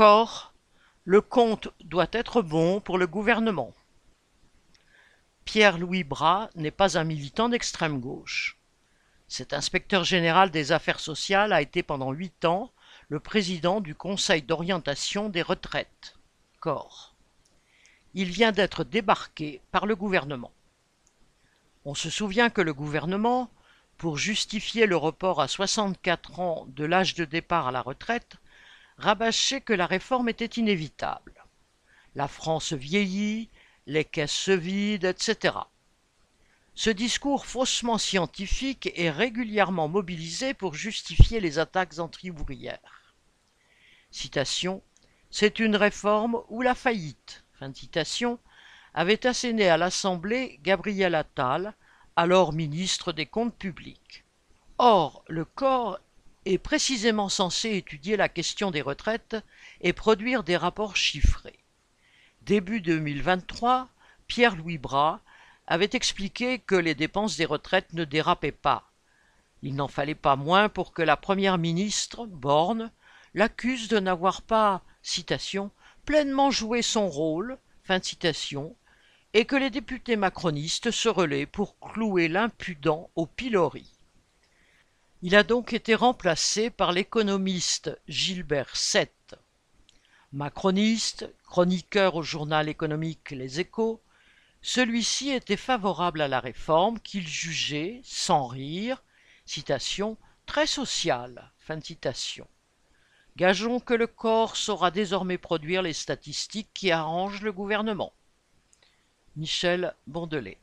Encore, le compte doit être bon pour le gouvernement. Pierre-Louis Bras n'est pas un militant d'extrême gauche. Cet inspecteur général des affaires sociales a été pendant 8 ans le président du Conseil d'orientation des retraites, COR. Il vient d'être débarqué par le gouvernement. On se souvient que le gouvernement, pour justifier le report à 64 ans de l'âge de départ à la retraite, rabâchait que la réforme était inévitable. La France vieillit, les caisses se vident, etc. Ce discours faussement scientifique est régulièrement mobilisé pour justifier les attaques anti-ouvrières. Citation : « C'est une réforme ou la faillite », fin de citation, avait asséné à l'Assemblée Gabriel Attal, alors ministre des Comptes publics. Or, le COR est précisément censé étudier la question des retraites et produire des rapports chiffrés. Début 2023, Pierre-Louis Bras avait expliqué que les dépenses des retraites ne dérapaient pas. Il n'en fallait pas moins pour que la première ministre, Borne, l'accuse de n'avoir pas, citation, « pleinement joué son rôle », fin de citation, et que les députés macronistes se relaient pour clouer l'impudent au pilori. Il a donc été remplacé par l'économiste Gilbert Sette. Macroniste, chroniqueur au journal économique Les Échos, celui-ci était favorable à la réforme qu'il jugeait, sans rire, citation, « très sociale », fin de citation. Gageons que le COR saura désormais produire les statistiques qui arrangent le gouvernement. Michel Bondelet.